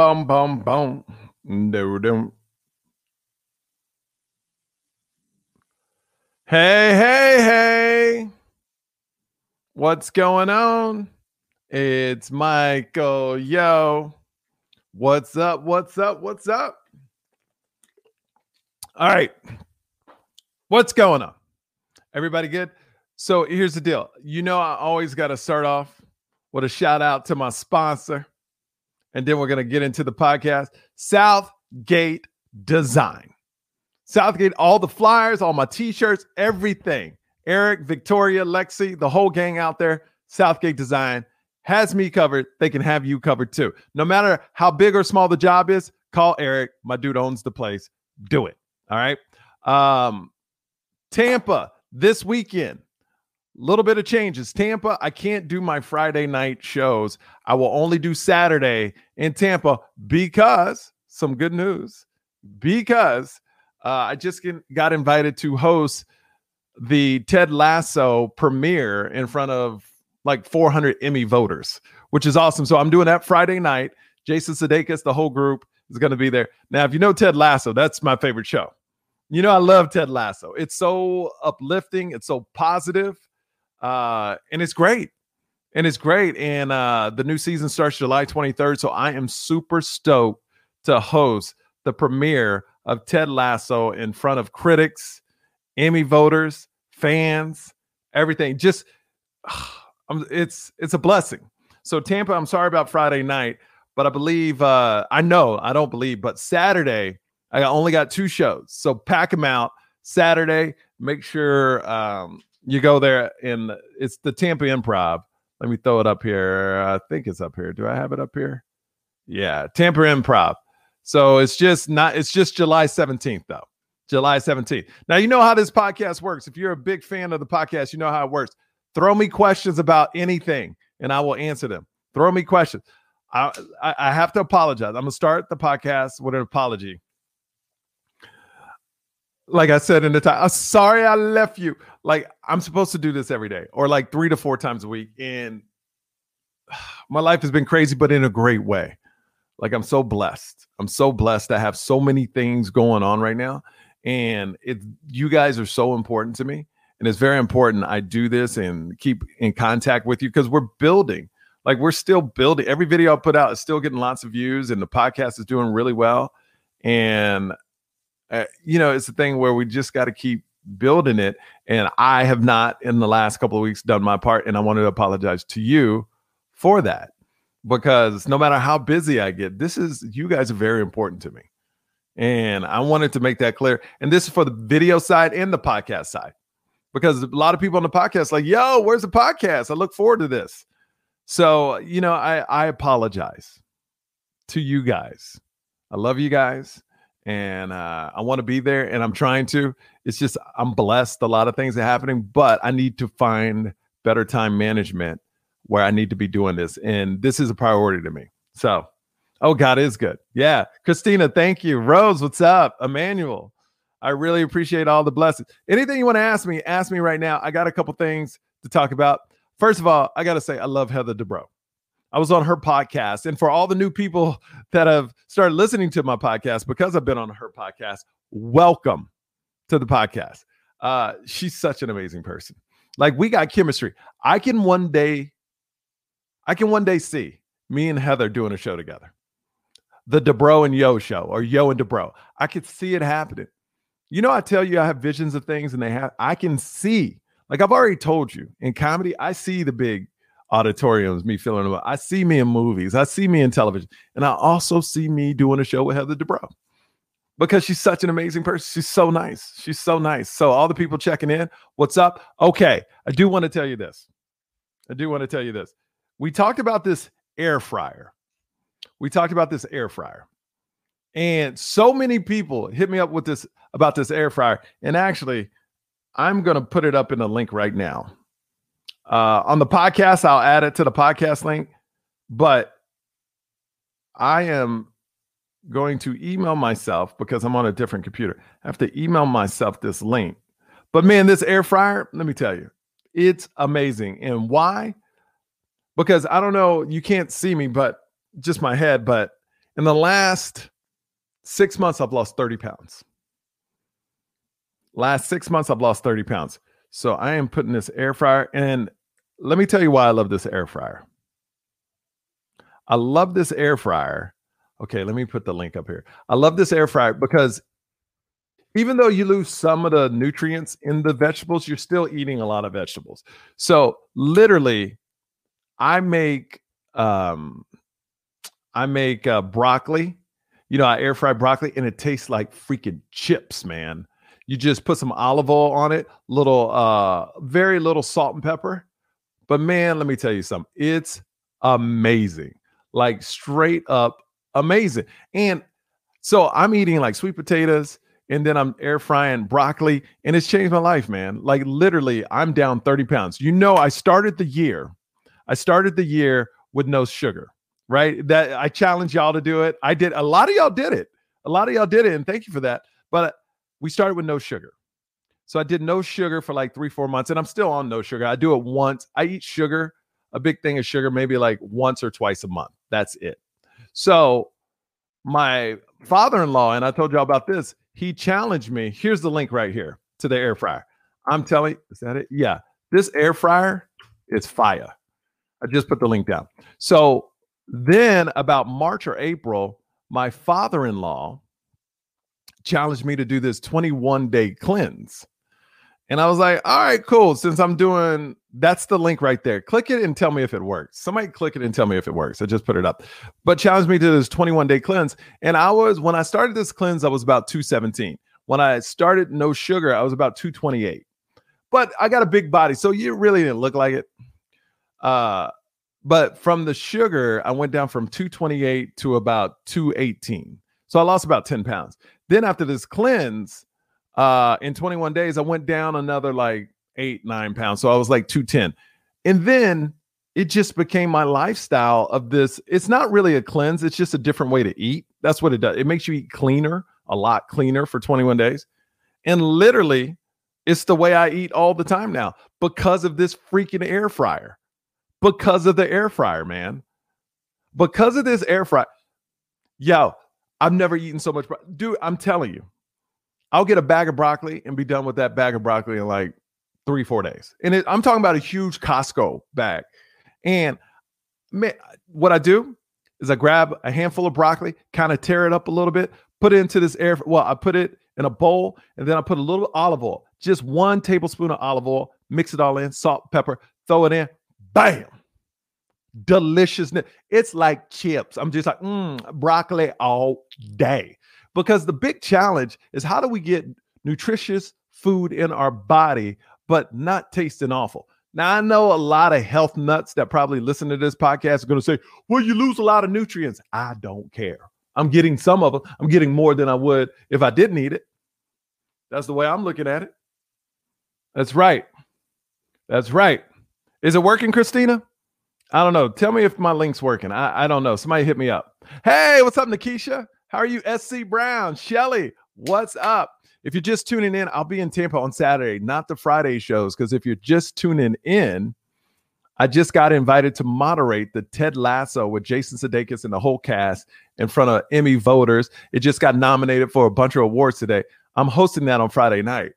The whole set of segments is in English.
bum, bum, bum. Hey, hey, hey. What's going on? It's Michael. Yo. What's up? What's up? What's up? All right. What's going on? Everybody good? So here's the deal. You know, I always got to start off with a shout out to my sponsor. And then we're going to get into the podcast. Southgate Design. Southgate, all the flyers, all my t-shirts, everything. Eric, Victoria, Lexi, the whole gang out there. Southgate Design has me covered. They can have you covered too. No matter how big or small the job is, call Eric. My dude owns the place. Do it. All right. Tampa this weekend. Little bit of changes. Tampa, I can't do my Friday night shows. I will only do Saturday in Tampa because, some good news, because I just got invited to host the Ted Lasso premiere in front of like 400 Emmy voters, which is awesome. So I'm doing that Friday night. Jason Sudeikis, the whole group is going to be there. Now, if you know Ted Lasso, that's my favorite show. You know, I love Ted Lasso. It's so uplifting. It's so positive. And it's great. And the new season starts July 23rd. So I am super stoked to host the premiere of Ted Lasso in front of critics, Emmy voters, fans, everything. Just it's a blessing. So Tampa, I'm sorry about Friday night, but I believe but Saturday I only got two shows. So pack them out Saturday. Make sure you go there, and it's the Tampa Improv. Let me throw it up here. I think it's up here. Do I have it up here? Yeah, Tampa Improv. So it's just July 17th though. July 17th. Now, you know how this podcast works. If you're a big fan of the podcast, you know how it works. Throw me questions about anything and I will answer them. Throw me questions. I have to apologize. I'm going to start the podcast with an apology. Like I said in the time, I'm sorry I left you. Like, I'm supposed to do this every day or like 3 to 4 times a week. And my life has been crazy, but in a great way. Like, I'm so blessed. I'm so blessed. I have so many things going on right now. And you guys are so important to me. And it's very important I do this and keep in contact with you because we're building. Like, we're still building. Every video I put out is still getting lots of views and the podcast is doing really well. And you know, it's the thing where we just got to keep building it. And I have not in the last couple of weeks done my part. And I wanted to apologize to you for that, because no matter how busy I get, you guys are very important to me. And I wanted to make that clear. And this is for the video side and the podcast side, because a lot of people on the podcast like, yo, where's the podcast? I look forward to this. So, you know, I apologize to you guys. I love you guys. And I want to be there, and I'm trying to. It's just I'm blessed. A lot of things are happening, but I need to find better time management where I need to be doing this. And this is a priority to me. So, God is good. Yeah. Christina, thank you. Rose, what's up? Emmanuel, I really appreciate all the blessings. Anything you want to ask me right now. I got a couple things to talk about. First of all, I got to say I love Heather Dubrow. I was on her podcast, and for all the new people that have started listening to my podcast because I've been on her podcast, welcome to the podcast. She's such an amazing person. Like, we got chemistry. I can one day see me and Heather doing a show together, the Dubrow and Yo show, or Yo and Dubrow. I could see it happening. You know, I tell you, I have visions of things, and I can see. Like, I've already told you, in comedy, I see the big auditoriums, me feeling about. I see me in movies. I see me in television. And I also see me doing a show with Heather Dubrow, because she's such an amazing person. She's so nice. So all the people checking in, what's up? Okay. I do want to tell you this. We talked about this air fryer. And so many people hit me up with this about this air fryer. And actually, I'm going to put it up in a link right now. On the podcast, I'll add it to the podcast link, but I am going to email myself because I'm on a different computer. I have to email myself this link. But man, this air fryer, let me tell you, it's amazing. And why? Because I don't know, you can't see me, but just my head, but In the last 6 months, I've lost 30 pounds. Last 6 months, I've lost 30 pounds. So I am putting this air fryer. And let me tell you why I love this air fryer. I love this air fryer. Okay, let me put the link up here. I love this air fryer because even though you lose some of the nutrients in the vegetables, you're still eating a lot of vegetables. So literally, I make broccoli. You know, I air fry broccoli, and it tastes like freaking chips, man. You just put some olive oil on it, very little salt and pepper. But man, let me tell you something. It's amazing, like straight up amazing. And so I'm eating like sweet potatoes, and then I'm air frying broccoli, and it's changed my life, man. Like literally, I'm down 30 pounds. You know, I started the year with no sugar, right? That I challenge y'all to do it. I did. A lot of y'all did it. A lot of y'all did it, and thank you for that. But we started with no sugar. So I did no sugar for like 3-4 months, and I'm still on no sugar. I do it once. I eat sugar, a big thing of sugar, maybe like once or twice a month. That's it. So my father-in-law, and I told y'all about this, he challenged me. Here's the link right here to the air fryer. I'm telling you, is that it? Yeah. This air fryer is fire. I just put the link down. So then about March or April, my father-in-law challenged me to do this 21-day cleanse. And I was like, all right, cool. Since I'm doing, that's the link right there. Click it and tell me if it works. Somebody click it and tell me if it works. I just put it up. But challenged me to this 21-day cleanse. And when I started this cleanse, I was about 217. When I started no sugar, I was about 228. But I got a big body, so you really didn't look like it. But from the sugar, I went down from 228 to about 218. So I lost about 10 pounds. Then after this cleanse, in 21 days, I went down another like 8-9 pounds. So I was like 210. And then it just became my lifestyle of this. It's not really a cleanse. It's just a different way to eat. That's what it does. It makes you eat cleaner, a lot cleaner for 21 days. And literally, it's the way I eat all the time now because of this freaking air fryer. Because of the air fryer, man. Because of this air fryer. Yo, I've never eaten so much. Dude, I'm telling you, I'll get a bag of broccoli and be done with that bag of broccoli in like 3-4 days. And I'm talking about a huge Costco bag. And man, what I do is I grab a handful of broccoli, kind of tear it up a little bit, put it into this air. Well, I put it in a bowl, and then I put a little olive oil, just 1 tablespoon of olive oil, mix it all in, salt, pepper, throw it in. Bam. Deliciousness. It's like chips. I'm just like, broccoli all day. Because the big challenge is, how do we get nutritious food in our body, but not tasting awful? Now, I know a lot of health nuts that probably listen to this podcast are going to say, well, you lose a lot of nutrients. I don't care. I'm getting some of them. I'm getting more than I would if I didn't eat it. That's the way I'm looking at it. That's right. That's right. Is it working, Christina? I don't know. Tell me if my link's working. I don't know. Somebody hit me up. Hey, what's up, Nikisha? How are you, SC Brown? Shelly, what's up? If you're just tuning in, I'll be in Tampa on Saturday, not the Friday shows, because if you're just tuning in, I just got invited to moderate the Ted Lasso with Jason Sudeikis and the whole cast in front of Emmy voters. It just got nominated for a bunch of awards today. I'm hosting that on Friday night.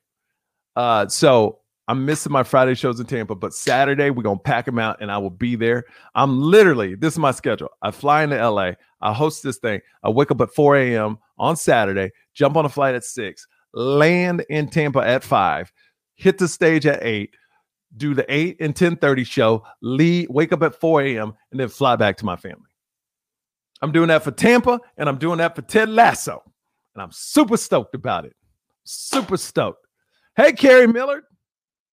So I'm missing my Friday shows in Tampa, but Saturday we're going to pack them out and I will be there. This is my schedule. I fly into LA. I host this thing. I wake up at 4 a.m. on Saturday, jump on a flight at 6, land in Tampa at 5, hit the stage at 8, do the 8 and 10:30 show, leave, wake up at 4 a.m. and then fly back to my family. I'm doing that for Tampa and I'm doing that for Ted Lasso. And I'm super stoked about it. Super stoked. Hey, Carrie Miller.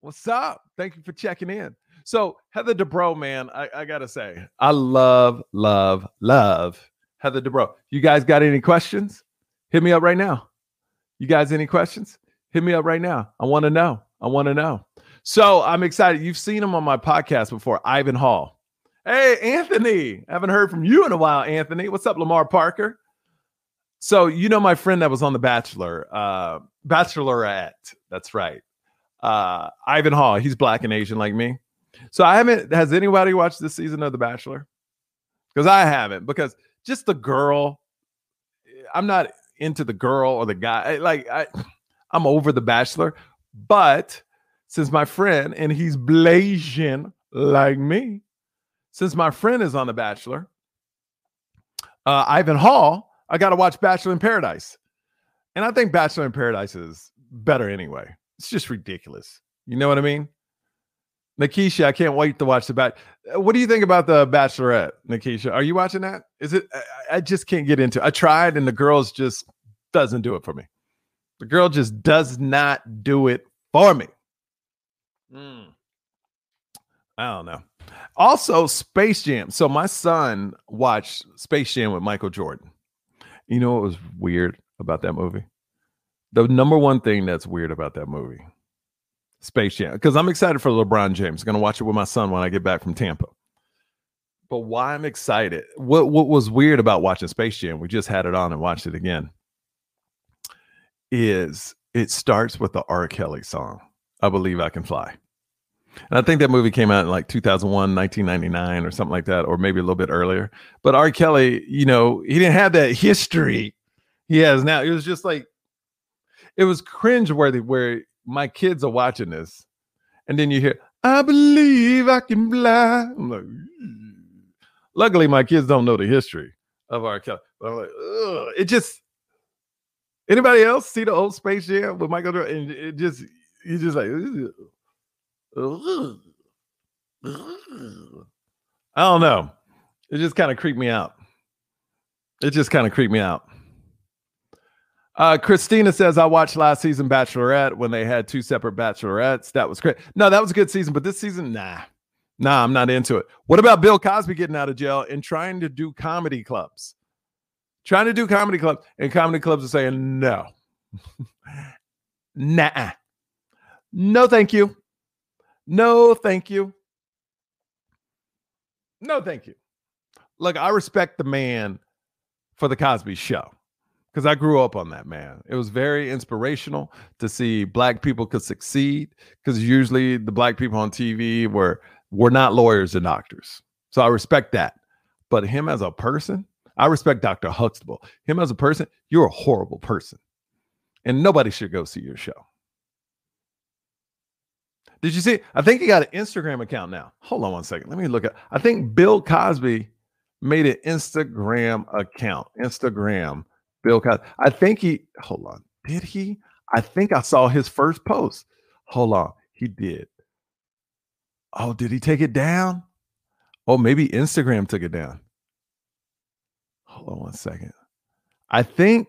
What's up? Thank you for checking in. So Heather Dubrow, man, I got to say, I love Heather Dubrow. You guys got any questions? Hit me up right now. You guys, any questions? Hit me up right now. I want to know. So I'm excited. You've seen him on my podcast before, Ivan Hall. Hey, Anthony, I haven't heard from you in a while, Anthony. What's up, Lamar Parker? So, you know, my friend that was on The Bachelor, Bachelorette. That's right. Ivan Hall, he's black and Asian like me. So has anybody watched this season of The Bachelor? Because I haven't, because just the girl I'm not into the girl or the guy. Like I'm over The Bachelor, but since my friend, and he's blazing like me, since my friend is on The Bachelor, Ivan Hall, I got to watch Bachelor in Paradise. And I think Bachelor in Paradise is better anyway. It's just ridiculous. You know what I mean? Nikisha, I can't wait to watch The Bachelor. What do you think about The Bachelorette, Nikisha? Are you watching that? Is it? I just can't get into it. I tried, and the girls just doesn't do it for me. The girl just does not do it for me. I don't know. Also, Space Jam. So my son watched Space Jam with Michael Jordan. You know what was weird about that movie? The number one thing that's weird about that movie, Space Jam, because I'm excited for LeBron James. I'm going to watch it with my son when I get back from Tampa. But why I'm excited, what was weird about watching Space Jam, we just had it on and watched it again, is it starts with the R. Kelly song, I Believe I Can Fly. And I think that movie came out in like 2001, 1999 or something like that, or maybe a little bit earlier. But R. Kelly, you know, he didn't have that history he has now. It was just like, it was cringeworthy where my kids are watching this. And then you hear, I believe I can fly. I'm like, luckily my kids don't know the history of R. Kelly. But I'm like, ugh. It just, anybody else see the old Space Jam with Michael Jordan? And it just, you're just like, ugh. I don't know. It just kind of creeped me out. Christina says, I watched last season Bachelorette when they had two separate bachelorettes. That was great. No, that was a good season, but this season, nah, I'm not into it. What about Bill Cosby getting out of jail and trying to do comedy clubs? And comedy clubs are saying no. Nah. No, thank you. Look, I respect the man for The Cosby Show because I grew up on that, man. It was very inspirational to see black people could succeed because usually the black people on TV were not lawyers and doctors. So I respect that. But him as a person, I respect Dr. Huxtable. Him as a person, you're a horrible person. And nobody should go see your show. Did you see? I think he got an Instagram account now. Hold on one second. Let me look at. I think Bill Cosby made an Instagram account. Instagram, Bill Cosby. I think he, hold on. Did he? I think I saw his first post. Hold on. He did. Oh, did he take it down? Oh, maybe Instagram took it down. Hold on one second. I think.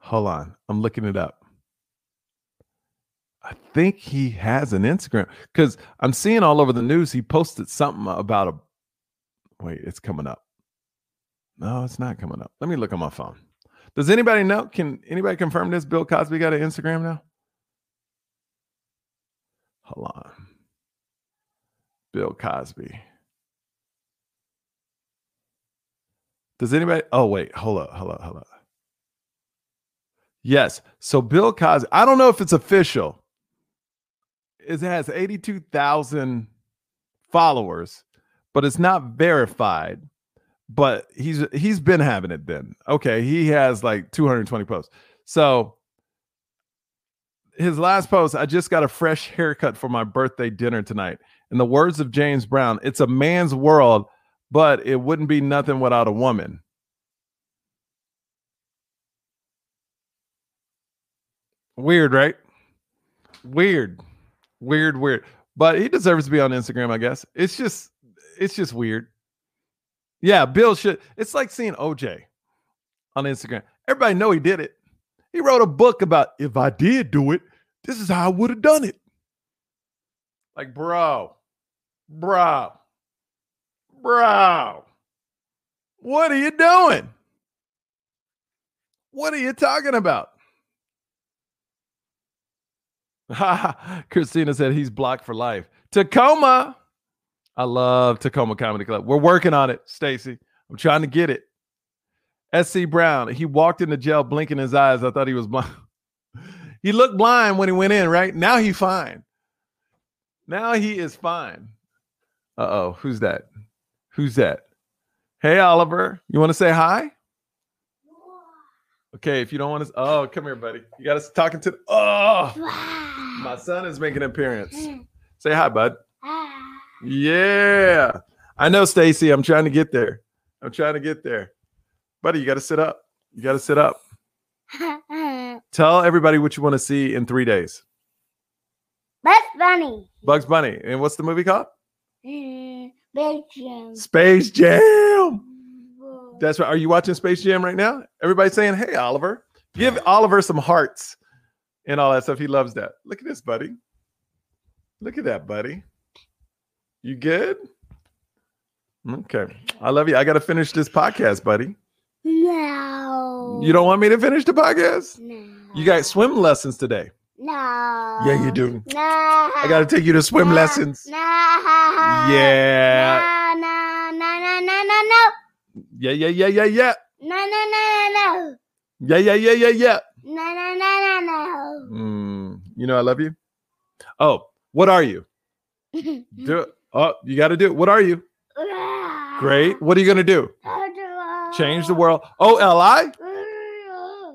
Hold on. I'm looking it up. I think he has an Instagram because I'm seeing all over the news. He posted something about a, wait, it's coming up. No, it's not coming up. Let me look on my phone. Does anybody know? Can anybody confirm this? Bill Cosby got an Instagram now? Hold on. Bill Cosby. Does anybody? Oh, wait, hold up. Yes. So Bill Cosby, I don't know if it's official. It has 82,000 followers, but it's not verified. But he's been having it then. Okay, he has like 220 posts. So his last post, I just got a fresh haircut for my birthday dinner tonight. In the words of James Brown, it's a man's world, but it wouldn't be nothing without a woman. Weird, right? Weird. But he deserves to be on Instagram, I guess. It's just weird. Yeah, Bill should. It's like seeing O.J. on Instagram. Everybody know he did it. He wrote a book about if I did do it, this is how I would have done it. Like, bro. What are you doing? What are you talking about? Christina said he's blocked for life. Tacoma. I love Tacoma Comedy Club. We're working on it, Stacy. I'm trying to get it. SC Brown. He walked into jail blinking his eyes. I thought he was blind. He looked blind when he went in, right? Now he's fine. Now he is fine. Uh-oh. Who's that? Hey, Oliver, you want to say hi? Okay, if you don't want to, oh, come here, buddy. You got us talking to, oh, wow. My son is making an appearance. Say hi, bud. Hi. Yeah. I know, Stacy, I'm trying to get there. I'm trying to get there. Buddy, you got to sit up. You got to sit up. Tell everybody what you want to see in 3 days. Bugs Bunny. Bugs Bunny. And what's the movie called? Space Jam. Space Jam. That's right. Are you watching Space Jam right now? Everybody's saying, hey, Oliver. Give Oliver some hearts and all that stuff. He loves that. Look at this, buddy. Look at that, buddy. You good? Okay. I love you. I got to finish this podcast, buddy. No. You don't want me to finish the podcast? No. You got swim lessons today. No. Yeah, you do. No. I got to take you to swim lessons. No. Yeah. No. Yeah. No. Yeah. No. You know I love you? Oh, what are you? Do it. Oh, you got to do it. What are you? Great. What are you going to do? Change the world. O-L-I?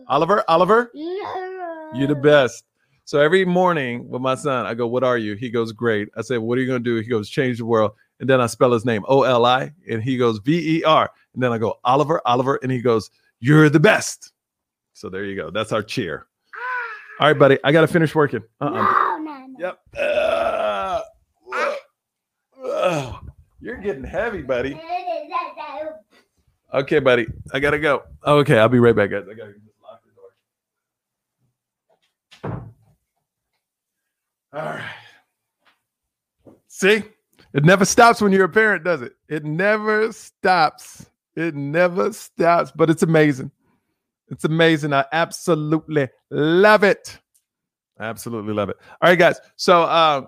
Oliver, Oliver? You're the best. So every morning with my son, I go, what are you? He goes, great. I say, what are you going to do? He goes, change the world. And then I spell his name, O-L-I. And he goes, V-E-R. And then I go, Oliver, Oliver. And he goes, you're the best. So there you go. That's our cheer. All right, buddy. I got to finish working. No. Yep. You're getting heavy, buddy. Okay, buddy. I got to go. Okay, I'll be right back, guys. I got to lock the door. All right. See? It never stops when you're a parent, does it? It never stops. It never stops, but it's amazing. It's amazing. I absolutely love it. I absolutely love it. All right, guys. So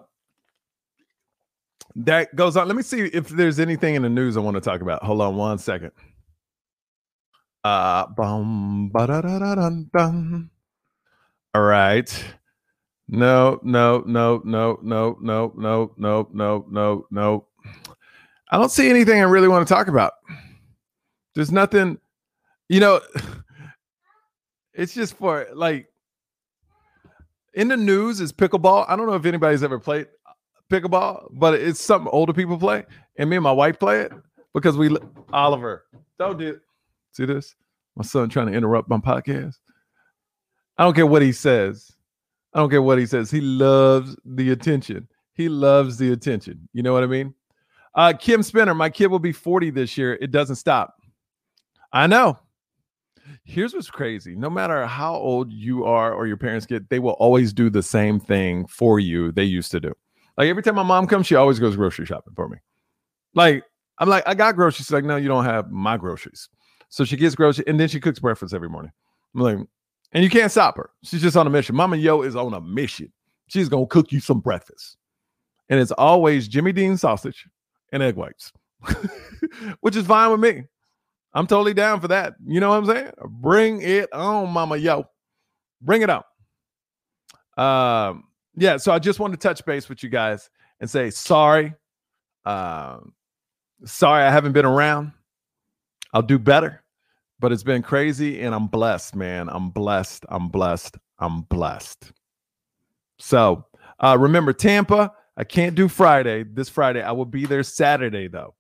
that goes on. Let me see if there's anything in the news I want to talk about. Hold on one second. All right. No. I don't see anything I really want to talk about. There's nothing, you know, it's just for like in the news is pickleball. I don't know if anybody's ever played pickleball, but it's something older people play. And me and my wife play it because we, Oliver, don't do it. See this? My son trying to interrupt my podcast. I don't care what he says. I don't care what he says. He loves the attention. He loves the attention. You know what I mean? Kim Spinner, my kid will be 40 this year. It doesn't stop. I know. Here's what's crazy. No matter how old you are or your parents get, they will always do the same thing for you they used to do. Like every time my mom comes, she always goes grocery shopping for me. Like, I'm like, I got groceries. She's like, no, you don't have my groceries. So she gets groceries and then she cooks breakfast every morning. I'm like, and you can't stop her. She's just on a mission. Mama Yo is on a mission. She's going to cook you some breakfast. And it's always Jimmy Dean sausage and egg whites, which is fine with me. I'm totally down for that. You know what I'm saying? Bring it on, Mama Yo. Bring it on. Yeah, so I just wanted to touch base with you guys and say sorry. Sorry I haven't been around. I'll do better. But it's been crazy, and I'm blessed, man. I'm blessed. So remember, Tampa, I can't do Friday. This Friday, I will be there Saturday, though.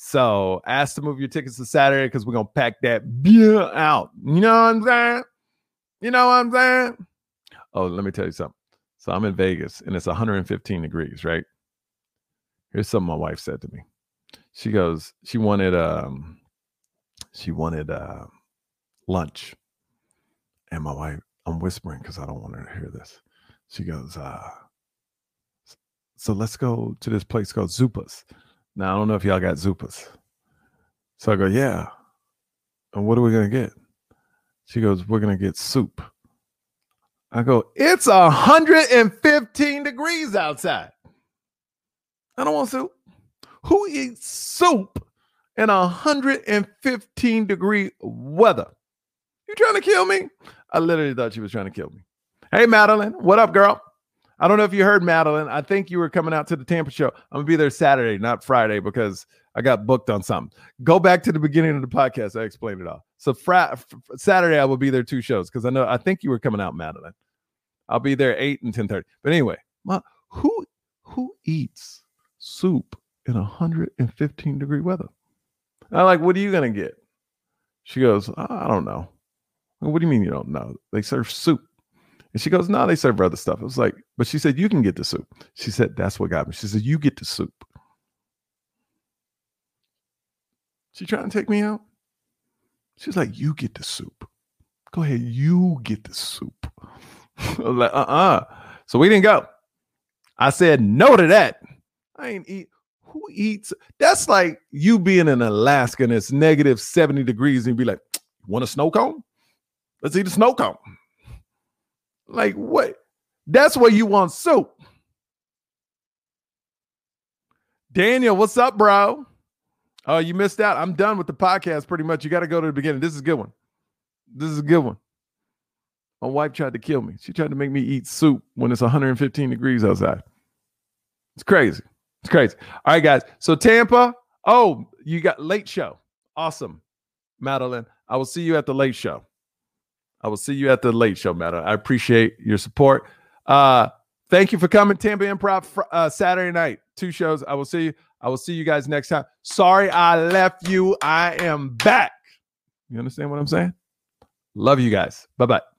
So ask to move your tickets to Saturday because we're going to pack that beer out. You know what I'm saying? Oh, let me tell you something. So I'm in Vegas, and it's 115 degrees, right? Here's something my wife said to me. She goes, she wanted lunch. And my wife, I'm whispering because I don't want her to hear this. She goes, so let's go to this place called Zupas. Now, I don't know if y'all got Zupas. So I go, yeah. And what are we going to get? She goes, we're going to get soup. I go, it's 115 degrees outside. I don't want soup. Who eats soup? And 115 degree weather. You trying to kill me? I literally thought she was trying to kill me. Hey, Madeline, what up, girl? I don't know if you heard, Madeline. I think you were coming out to the Tampa show. I'm going to be there Saturday, not Friday, because I got booked on something. Go back to the beginning of the podcast. I explained it all. So Saturday, I will be there 2 shows because I think you were coming out, Madeline. I'll be there 8 and 10:30. But anyway, who eats soup in 115-degree weather? I'm like, what are you going to get? She goes, I don't know. What do you mean you don't know? They serve soup. And she goes, no, they serve other stuff. I was like, but she said, you can get the soup. She said, that's what got me. She said, you get the soup. She trying to take me out? She's like, you get the soup. Go ahead, you get the soup. I was like, So we didn't go. I said no to that. I ain't eat. Who eats? That's like you being in Alaska and it's negative 70 degrees and you be like, want a snow cone? Let's eat a snow cone. Like what? That's where you want soup. Daniel, what's up, bro? Oh, you missed out. I'm done with the podcast pretty much. You got to go to the beginning. This is a good one. This is a good one. My wife tried to kill me. She tried to make me eat soup when it's 115 degrees outside. It's crazy. It's crazy. All right, guys. So Tampa. Oh, you got late show. Awesome. Madeline, I will see you at the late show. I will see you at the late show, Madeline. I appreciate your support. Thank you for coming. Tampa Improv Saturday night. 2 shows. I will see you. I will see you guys next time. Sorry I left you. I am back. You understand what I'm saying? Love you guys. Bye-bye.